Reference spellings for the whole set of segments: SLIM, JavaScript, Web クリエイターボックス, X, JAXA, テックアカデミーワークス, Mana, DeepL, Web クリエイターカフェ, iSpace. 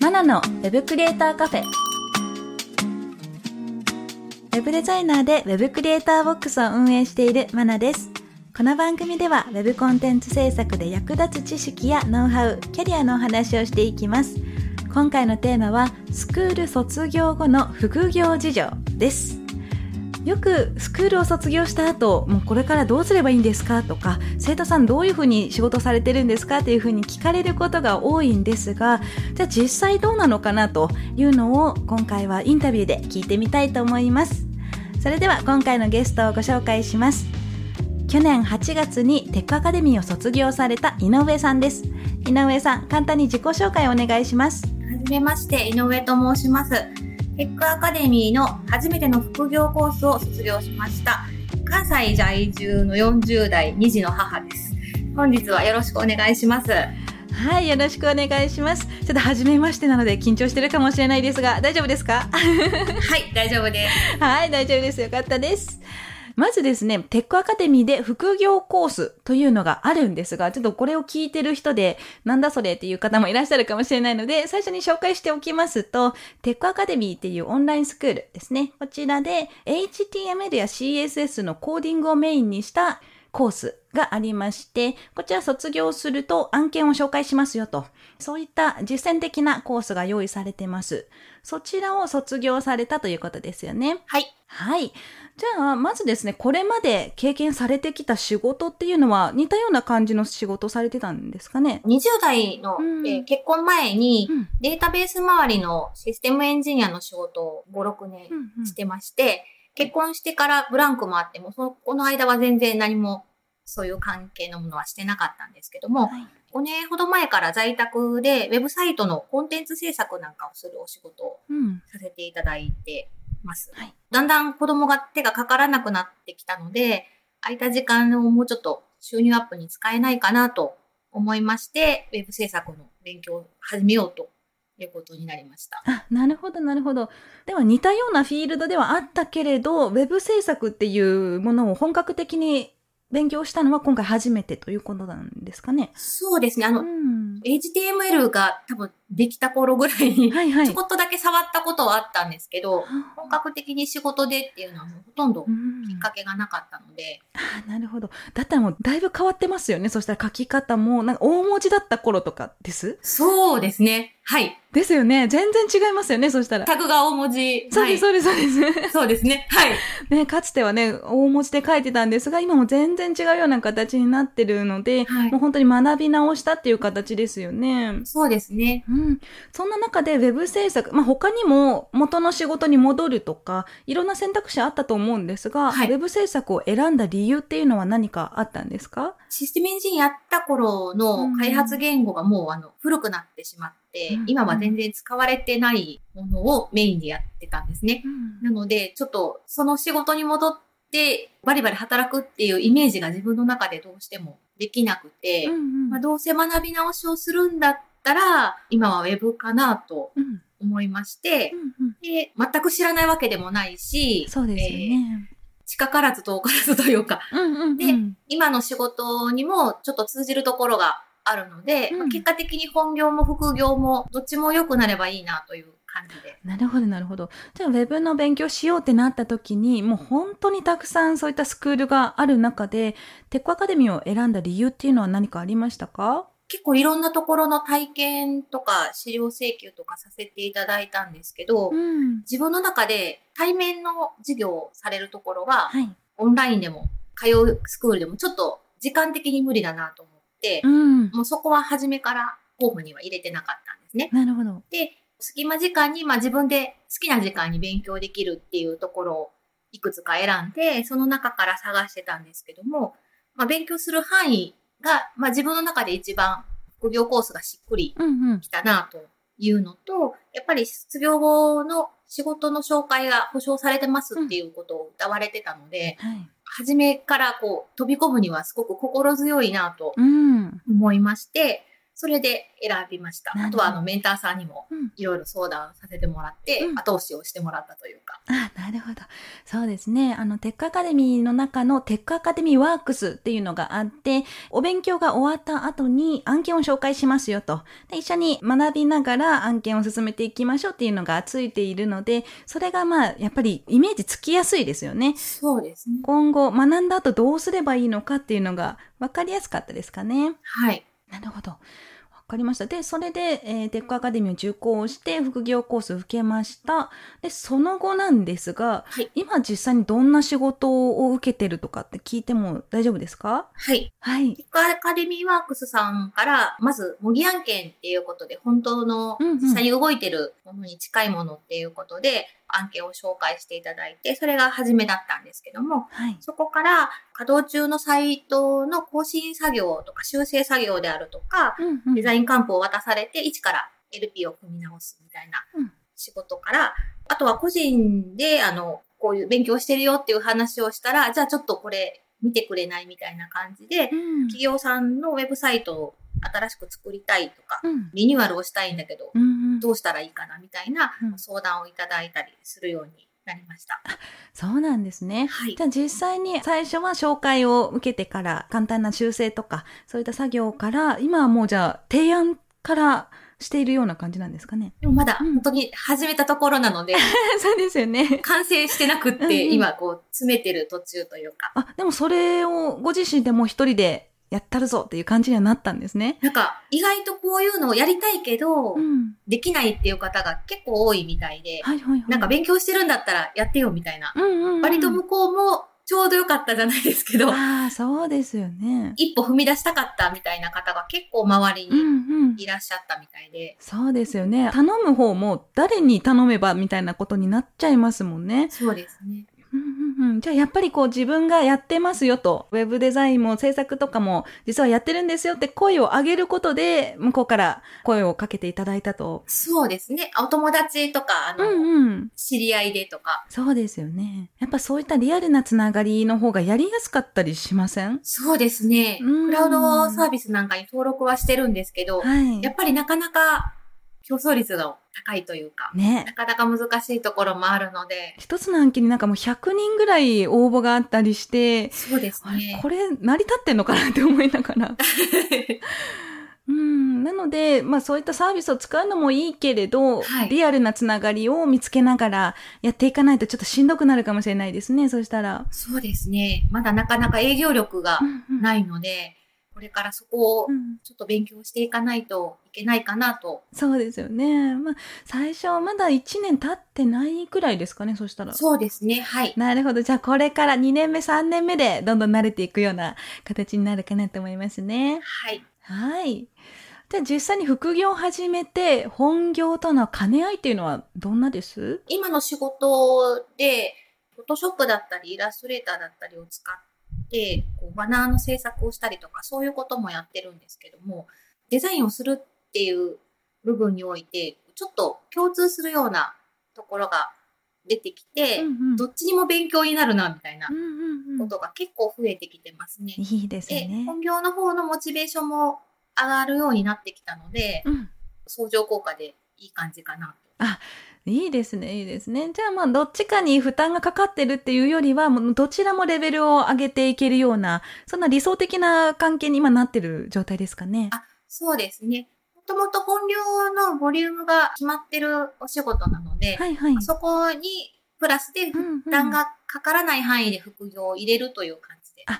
マナの Web クリエイターカフェ。 Web デザイナーで Web クリエイターボックスを運営しているマナです。この番組では Web コンテンツ制作で役立つ知識やノウハウ、キャリアのお話をしていきます。今回のテーマはスクール卒業後の副業事情です。よくスクールを卒業した後、もうこれからどうすればいいんですかとか、生徒さんどういうふうに仕事されてるんですかというふうに聞かれることが多いんですが、じゃあ実際どうなのかなというのを今回はインタビューで聞いてみたいと思います。それでは今回のゲストをご紹介します。去年8月にテックアカデミーを卒業された井上さんです。井上さん、簡単に自己紹介をお願いします。はじめまして、井上と申します。テックアカデミーの初めての副業コースを卒業しました。関西在住の40代2児の母です。本日はよろしくお願いします。はい、よろしくお願いします。ちょっと初めましてなので緊張してるかもしれないですが、大丈夫ですか？はい、大丈夫です。はい、大丈夫です。よかったです。まずですね、テックアカデミーで副業コースというのがあるんですが、ちょっとこれを聞いてる人でなんだそれっていう方もいらっしゃるかもしれないので、最初に紹介しておきますと、テックアカデミーっていうオンラインスクールですね。こちらで HTML や CSS のコーディングをメインにしたコースがありまして、こちら卒業すると案件を紹介しますよと、そういった実践的なコースが用意されてます。そちらを卒業されたということですよね。はい。はい。じゃあまずですね、これまで経験されてきた仕事っていうのは似たような感じの仕事されてたんですかね。20代の、結婚前にデータベース周りのシステムエンジニアの仕事を5、6年してまして、結婚してからブランクもあっても、この間は全然何もそういう関係のものはしてなかったんですけども、はい、5年ほど前から在宅でウェブサイトのコンテンツ制作なんかをするお仕事をさせていただいて、はい、だんだん子供が手がかからなくなってきたので、空いた時間をもうちょっと収入アップに使えないかなと思いまして、ウェブ制作の勉強を始めようということになりました。あ、なるほどなるほど。では似たようなフィールドではあったけれど、ウェブ制作っていうものを本格的に勉強したのは今回初めてということなんですかね。そうですね。HTML が多分できた頃ぐらいに、はいはい、ちょこっとだけ触ったことはあったんですけど、本格的に仕事でっていうのはもうほとんどきっかけがなかったので。あ、なるほど。だったらもうだいぶ変わってますよね。そしたら書き方もなんか大文字だった頃とかです。そうですね。はい。ですよね。全然違いますよね。そしたらタグが大文字。そうです、はい、そうですそうです。そうですね。はい。ね、かつてはね大文字で書いてたんですが、今も全然違うような形になってるので、はい、もう本当に学び直したっていう形ですよね。そうですね。うん、そんな中でウェブ制作、他にも元の仕事に戻るとかいろんな選択肢あったと思うんですが、はい、ウェブ制作を選んだ理由っていうのは何かあったんですか？システムエンジニアやった頃の開発言語がもう古くなってしまって、今は全然使われてないものをメインでやってたんですね。なのでちょっとその仕事に戻ってバリバリ働くっていうイメージが自分の中でどうしてもできなくて、どうせ学び直しをするんだったら今はウェブかなと思いまして、で全く知らないわけでもないし、そうですよね、近からず遠からずというか、で今の仕事にもちょっと通じるところがあるので、結果的に本業も副業もどっちも良くなればいいなという感じで。なるほどなるほど。じゃあウェブの勉強しようってなった時にもう本当にたくさんそういったスクールがある中でテックアカデミーを選んだ理由っていうのは何かありましたか？結構いろんなところの体験とか資料請求とかさせていただいたんですけど、自分の中で対面の授業をされるところは、オンラインでも通うスクールでもちょっと時間的に無理だなと思って、もうそこは初めから候補には入れてなかったんですね。なるほど。で、隙間時間に、自分で好きな時間に勉強できるっていうところをいくつか選んで、その中から探してたんですけども、勉強する範囲が、自分の中で一番副業コースがしっくりきたなというのと、やっぱり卒業後の仕事の紹介が保証されてますっていうことを謳われてたので、うん、はい、初めからこう飛び込むにはすごく心強いなと思いまして、うん、それで選びました。あとはメンターさんにもいろいろ相談させてもらって、うん、後押しをしてもらったというか。あ、なるほど。そうですね。テックアカデミーの中のテックアカデミーワークスっていうのがあって、お勉強が終わった後に案件を紹介しますよと。で、一緒に学びながら案件を進めていきましょうっていうのがついているので、それがまあ、やっぱりイメージつきやすいですよね。そうですね。今後学んだ後どうすればいいのかっていうのが分かりやすかったですかね。はい。なるほど。わかりました。で、それで、テックアカデミーを受講して、副業コースを受けました。で、その後なんですが、はい、今実際にどんな仕事を受けてるとかって聞いても大丈夫ですか？はい。はい。テックアカデミーワークスさんから、まず模擬案件っていうことで、本当の実際に動いてるものに近いものっていうことで、うんうん、案件を紹介していただいて、それが初めだったんですけども、はい、そこから稼働中のサイトの更新作業とか修正作業であるとか、うんうん、デザインカンプを渡されて一から LP を組み直すみたいな仕事から、うん、あとは個人でこういう勉強してるよっていう話をしたら、じゃあちょっとこれ見てくれないみたいな感じで、うん、企業さんのウェブサイトを新しく作りたいとか、うん、リニューアルをしたいんだけど、うんうん、どうしたらいいかなみたいな相談をいただいたりするようになりました。あ、そうなんですね、はい、じゃあ実際に最初は紹介を受けてから簡単な修正とかそういった作業から、今はもうじゃあ提案からしているような感じなんですかね。でもまだ本当に始めたところなので、うん、そうですよね。完成してなくって、うんうん、今こう詰めてる途中というか。あ、でもそれをご自身でも一人でやったるぞっていう感じにはなったんですね。なんか意外とこういうのをやりたいけど、うん、できないっていう方が結構多いみたいで、はいはいはい、なんか勉強してるんだったらやってよみたいな、うんうんうん、割と向こうもちょうどよかったじゃないですけど、あ、そうですよね。一歩踏み出したかったみたいな方が結構周りにいらっしゃったみたいで、うんうん、そうですよね。頼む方も誰に頼めばみたいなことになっちゃいますもんね。そうですね。うんうん、じゃあやっぱりこう自分がやってますよと、ウェブデザインも制作とかも実はやってるんですよって声を上げることで、向こうから声をかけていただいたと。そうですね。お友達とかうんうん、知り合いでとか。そうですよね。やっぱそういったリアルなつながりの方がやりやすかったりしません？そうですね。クラウドサービスなんかに登録はしてるんですけど、はい、やっぱりなかなか競争率が高いというか、ね、なかなか難しいところもあるので、一つの案件になんかもう100人ぐらい応募があったりして、そうですね、これ成り立ってんのかなって思いながらうん、なので、まあ、そういったサービスを使うのもいいけれど、はい、リアルなつながりを見つけながらやっていかないとちょっとしんどくなるかもしれないですね。そうしたらそうですね、まだなかなか営業力がないので、うんうん、これからそこをちょっと勉強していかないといけないかなと。うん、そうですよね。まあ、最初はまだ1年経ってないくらいですかね、そしたら。そうですね。はい。なるほど。じゃあこれから2年目、3年目でどんどん慣れていくような形になるかなと思いますね。はい。はい。じゃあ実際に副業を始めて、本業との兼ね合いっていうのはどんなです？今の仕事で、フォトショップだったり、イラストレーターだったりを使って、でこうバナーの制作をしたりとかそういうこともやってるんですけども、デザインをするっていう部分においてちょっと共通するようなところが出てきて、うんうん、どっちにも勉強になるなみたいなことが結構増えてきてますね。いいですね。で、本業の方のモチベーションも上がるようになってきたので、うん、相乗効果でいい感じかなと。あ、いいですね、いいですね。じゃあまあどっちかに負担がかかってるっていうよりは、もうどちらもレベルを上げていけるような、そんな理想的な関係に今なってる状態ですかね。あ、そうですね。もともと本業のボリュームが決まってるお仕事なので、はいはい、そこにプラスで負担がかからない範囲で副業を入れるという感じで。うんう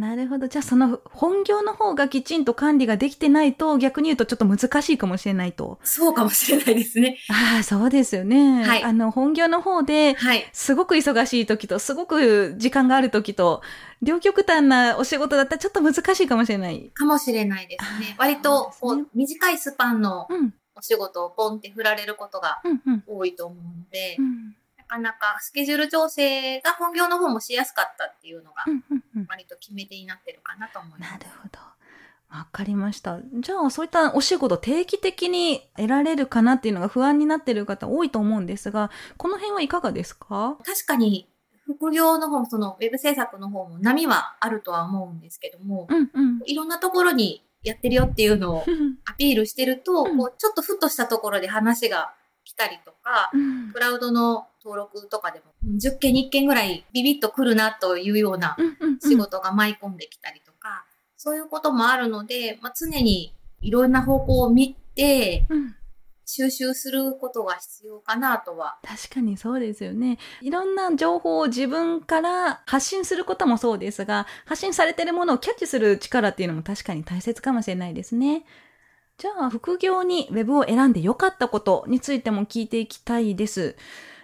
ん、あ、なるほど。じゃあその本業の方がきちんと管理ができてないと、逆に言うとちょっと難しいかもしれないと。そうかもしれないですね。ああ、そうですよね。はい。本業の方で、すごく忙しい時と、すごく時間がある時と、両極端なお仕事だったらちょっと難しいかもしれない。かもしれないですね。割とこう、ね、短いスパンのお仕事をポンって振られることが多いと思うので、うんうんうん、なかなかスケジュール調整が本業の方もしやすかったっていうのが割と決め手になってるかなと思います。うんうんうん、なるほど。わかりました。じゃあそういったお仕事定期的に得られるかなっていうのが不安になってる方多いと思うんですが、この辺はいかがですか？確かに副業の方もそのウェブ制作の方も波はあるとは思うんですけども、うんうん、いろんなところにやってるよっていうのをアピールしてると、うん、こうちょっとふっとしたところで話が来たりとか、うん、クラウドの登録とかでも10件に1件ぐらいビビッと来るなというような仕事が舞い込んできたりとか、うんうんうん、そういうこともあるので、まあ、常にいろんな方向を見て、うん、収集することが必要かなとは。確かにそうですよね。いろんな情報を自分から発信することもそうですが、発信されているものをキャッチする力っていうのも確かに大切かもしれないですね。じゃあ副業にウェブを選んで良かったことについても聞いていきたいです。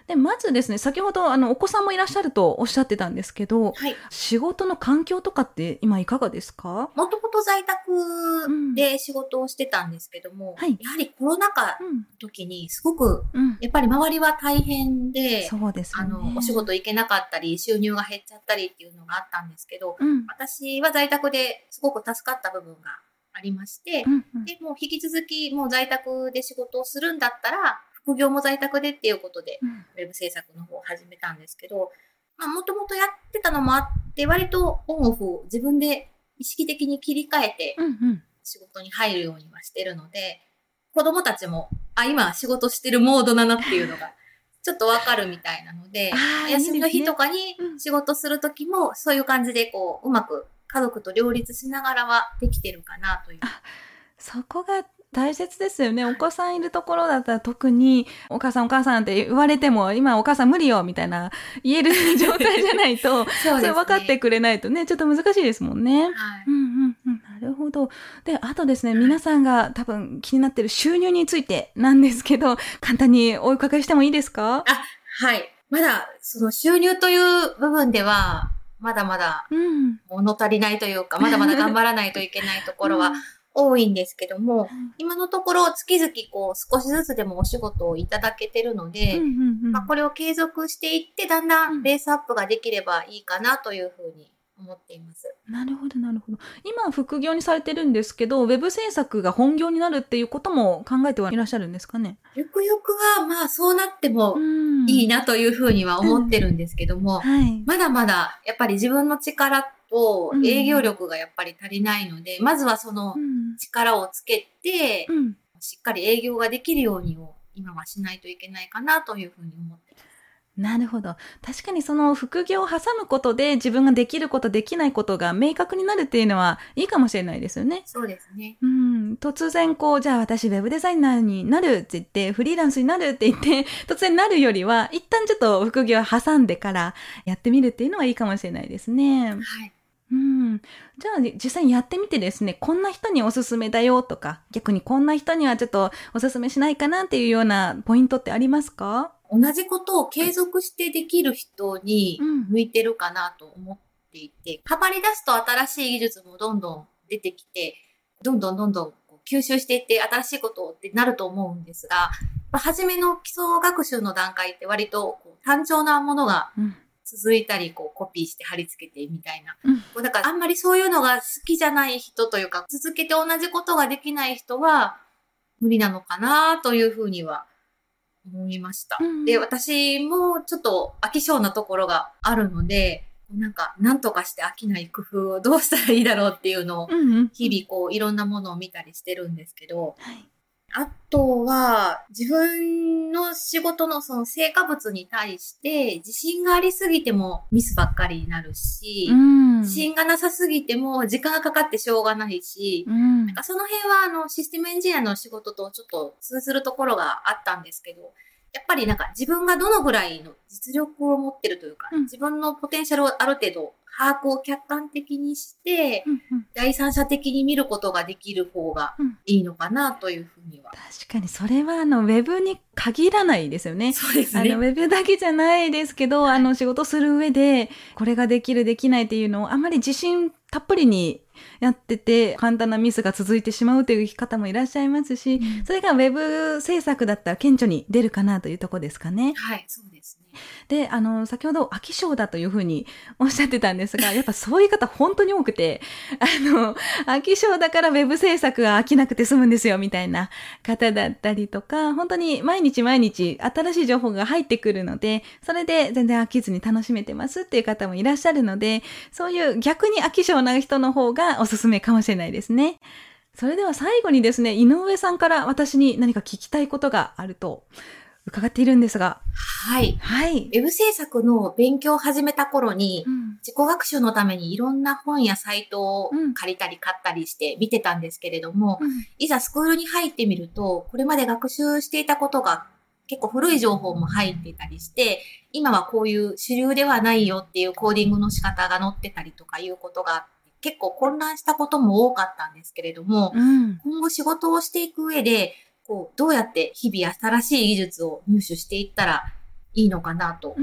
でまずですね、先ほどお子さんもいらっしゃるとおっしゃってたんですけど、はい、仕事の環境とかって今いかがですか？もともと在宅で仕事をしてたんですけども、はい、やはりコロナ禍の時にすごく、やっぱり周りは大変で、そうですね、お仕事行けなかったり収入が減っちゃったりっていうのがあったんですけど、うん、私は在宅ですごく助かった部分がありまして、うんうん、でもう引き続きもう在宅で仕事をするんだったら副業も在宅でっていうことで、ウェブ制作の方を始めたんですけど、もともとやってたのもあって割とオンオフを自分で意識的に切り替えて仕事に入るようにはしてるので、子供たちも今仕事してるモードだなっていうのがちょっとわかるみたいなので、休みの日とかに仕事する時もそういう感じでこううまく家族と両立しながらはできてるかなという。あ、そこが大切ですよね。お子さんいるところだったら特にお母さんお母さんって言われても、今お母さん無理よみたいな言える状態じゃないとそれ分かってくれないとね、ちょっと難しいですもんね、はい、うんうんうん、なるほど。で、あとですね、皆さんが多分気になってる収入についてなんですけど、簡単にお伺いしてもいいですか？あ、はい。まだその収入という部分ではまだまだ物足りないというか、まだまだ頑張らないといけないところは、うん多いんですけども、今のところ月々こう少しずつでもお仕事をいただけてるので、うんうんうん、これを継続していってだんだんベースアップができればいいかなというふうに思っています。なるほどなるほど。今副業にされてるんですけど、ウェブ制作が本業になるっていうことも考えてはいらっしゃるんですかね？ゆくゆくはそうなってもいいなというふうには思ってるんですけども、うんうん、はい、まだまだやっぱり自分の力と営業力がやっぱり足りないので、うん、まずはその力をつけて、うん、しっかり営業ができるようにを今はしないといけないかなというふうに思っています。なるほど。確かにその副業を挟むことで自分ができることできないことが明確になるっていうのはいいかもしれないですよね。そうですね。うん。突然じゃあ私ウェブデザイナーになるって言ってフリーランスになるって言って突然なるよりは、一旦ちょっと副業を挟んでからやってみるっていうのはいいかもしれないですね。はい、うん、じゃあ実際にやってみてですね、こんな人におすすめだよとか、逆にこんな人にはちょっとおすすめしないかなっていうようなポイントってありますか？同じことを継続してできる人に向いてるかなと思っていて、かばり出すと新しい技術もどんどん出てきて、どんどん吸収していって新しいことをってなると思うんですが、初めの基礎学習の段階って割と単調なものが、うん、続いたりコピーして貼り付けてみたいな、うん、だからあんまりそういうのが好きじゃない人というか、続けて同じことができない人は無理なのかなというふうには思いました、うん、で私もちょっと飽き性なところがあるので、なんとかして飽きない工夫をどうしたらいいだろうっていうのを日々いろんなものを見たりしてるんですけど、はい、あとは自分の仕事のその成果物に対して自信がありすぎてもミスばっかりになるし、うん、自信がなさすぎても時間がかかってしょうがないし、うん、その辺はシステムエンジニアの仕事とちょっと通ずるところがあったんですけど、やっぱり自分がどのぐらいの実力を持ってるというか、うん、自分のポテンシャルをある程度把握を客観的にして、うんうん、第三者的に見ることができる方がいいのかなというふうには。確かにそれはウェブに限らないですよね。そうですね。ウェブだけじゃないですけど、仕事する上でこれができるできないっていうのをあまり自信たっぷりにやってて簡単なミスが続いてしまうという方もいらっしゃいますし、うん、それがウェブ制作だったら顕著に出るかなというところですかね。はい、そうですね。で、先ほど飽き性だというふうにおっしゃってたんですが、やっぱそういう方本当に多くて、飽き性だからウェブ制作が飽きなくて済むんですよみたいな方だったりとか、本当に毎日毎日新しい情報が入ってくるので、それで全然飽きずに楽しめてますっていう方もいらっしゃるので、そういう逆に飽き性な人の方がおすすめかもしれないですね。それでは最後にですね、井上さんから私に何か聞きたいことがあると伺っているんですが。はい。はい。ウェブ制作の勉強を始めた頃に、自己学習のためにいろんな本やサイトを借りたり買ったりして見てたんですけれども、いざスクールに入ってみると、これまで学習していたことが結構古い情報も入ってたりして、今はこういう主流ではないよっていうコーディングの仕方が載ってたりとかいうことがあって、結構混乱したことも多かったんですけれども、今後仕事をしていく上で、どうやって日々新しい技術を入手していったらいいのかなと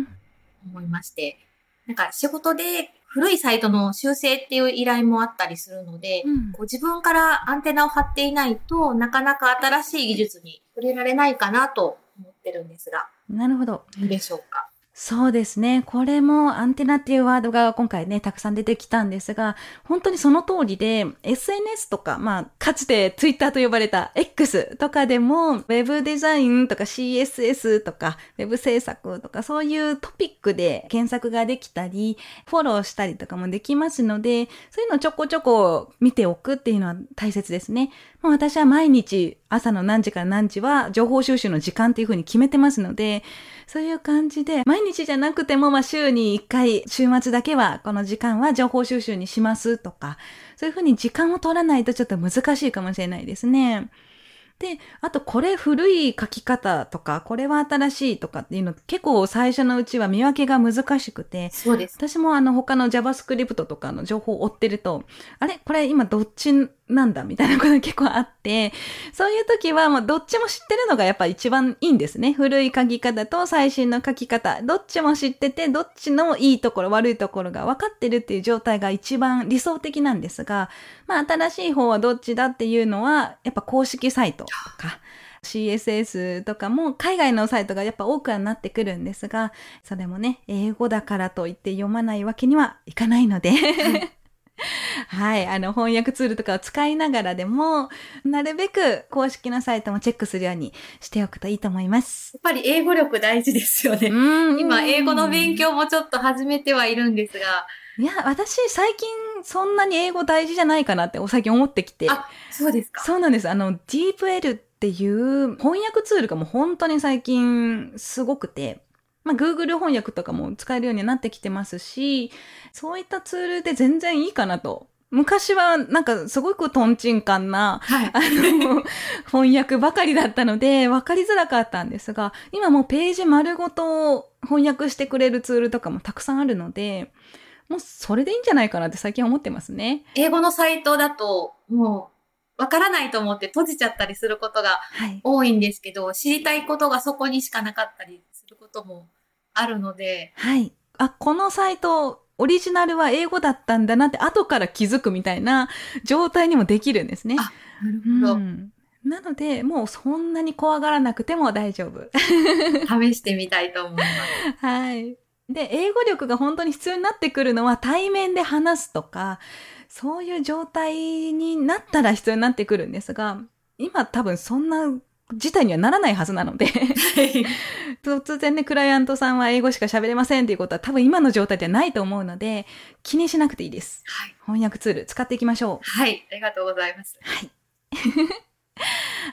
思いまして、なんか仕事で古いサイトの修正っていう依頼もあったりするので、自分からアンテナを張っていないとなかなか新しい技術に触れられないかなと思ってるんですが、なるほど。いいでしょうか。そうですね。これもアンテナっていうワードが今回ね、たくさん出てきたんですが、本当にその通りで、SNS とか、かつて Twitter と呼ばれた X とかでも、ウェブデザインとか CSS とか、ウェブ制作とか、そういうトピックで検索ができたり、フォローしたりとかもできますので、そういうのをちょこちょこ見ておくっていうのは大切ですね。もう私は毎日、朝の何時から何時は情報収集の時間っていう風に決めてますので、そういう感じで毎日じゃなくても週に1回週末だけはこの時間は情報収集にしますとか、そういう風に時間を取らないとちょっと難しいかもしれないですね。で、あとこれ古い書き方とか、これは新しいとかっていうの結構最初のうちは見分けが難しくて、そうです。私も他の JavaScript とかの情報を追ってると、あれこれ今どっちなんだみたいなことが結構あって、そういう時はどっちも知ってるのがやっぱ一番いいんですね。古い書き方と最新の書き方、どっちも知ってて、どっちのいいところ悪いところが分かってるっていう状態が一番理想的なんですが、新しい方はどっちだっていうのはやっぱ公式サイトとか CSS とかも海外のサイトがやっぱ多くはなってくるんですが、それもね、英語だからといって読まないわけにはいかないので、はいはい。翻訳ツールとかを使いながらでも、なるべく公式のサイトもチェックするようにしておくといいと思います。やっぱり英語力大事ですよね。今、英語の勉強もちょっと始めてはいるんですが。いや、私、最近、そんなに英語大事じゃないかなって、最近思ってきて。あ、そうですか。そうなんです。DeepL っていう翻訳ツールがもう本当に最近、すごくて。Google 翻訳とかも使えるようになってきてますし、そういったツールで全然いいかなと。昔はすごくトンチンカンな、はい、翻訳ばかりだったので分かりづらかったんですが、今もうページ丸ごと翻訳してくれるツールとかもたくさんあるので、もうそれでいいんじゃないかなって最近思ってますね。英語のサイトだともうわからないと思って閉じちゃったりすることが多いんですけど、はい、知りたいことがそこにしかなかったりすることもあるので、はい。あ、このサイトオリジナルは英語だったんだなって後から気づくみたいな状態にもできるんですね。あ、なるほど。なのでもうそんなに怖がらなくても大丈夫。試してみたいと思います。はい。で、英語力が本当に必要になってくるのは対面で話すとか、そういう状態になったら必要になってくるんですが、今多分そんな事態にはならないはずなので、突然ね、クライアントさんは英語しか喋れませんっていうことは多分今の状態ではないと思うので、気にしなくていいです。はい、翻訳ツール使っていきましょう。はい、ありがとうございます。はい。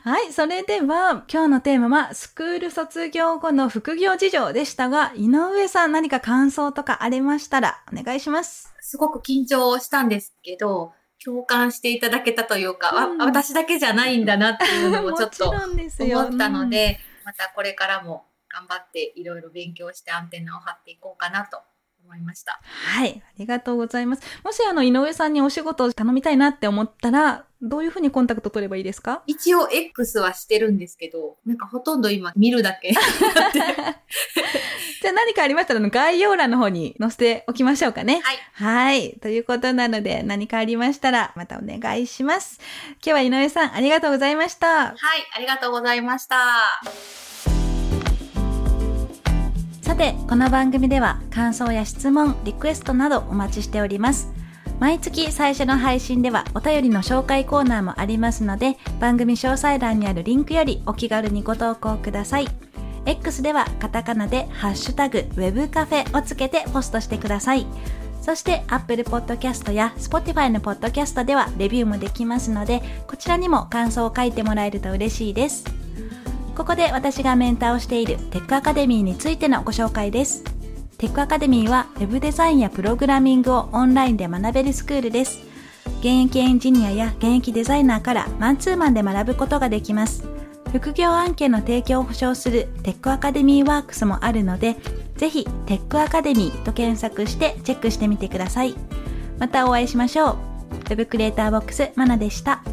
はい、それでは今日のテーマはスクール卒業後の副業事情でしたが、井上さん何か感想とかありましたらお願いします。すごく緊張したんですけど、共感していただけたというか、私だけじゃないんだなっていうのもちょっと思ったので、またこれからも頑張っていろいろ勉強してアンテナを張っていこうかなと思いました。はい、ありがとうございます。もし井上さんにお仕事を頼みたいなって思ったら、どういうふうにコンタクト取ればいいですか？一応 X はしてるんですけど、ほとんど今見るだけ。じゃあ何かありましたら概要欄の方に載せておきましょうかね。はい。はい。ということなので、何かありましたらまたお願いします。今日は井上さん、ありがとうございました。はい、ありがとうございました。さて、この番組では感想や質問、リクエストなどお待ちしております。毎月最初の配信ではお便りの紹介コーナーもありますので、番組詳細欄にあるリンクよりお気軽にご投稿ください。X ではカタカナでハッシュタグウェブカフェをつけてポストしてください。そして Apple Podcast や Spotify の Podcast ではレビューもできますので、こちらにも感想を書いてもらえると嬉しいです。ここで私がメンターをしているテックアカデミーについてのご紹介です。テックアカデミーは Web デザインやプログラミングをオンラインで学べるスクールです。現役エンジニアや現役デザイナーからマンツーマンで学ぶことができます。副業案件の提供を保証するテックアカデミーワークスもあるので、ぜひテックアカデミーと検索してチェックしてみてください。またお会いしましょう。Web クリエイターボックスマナでした。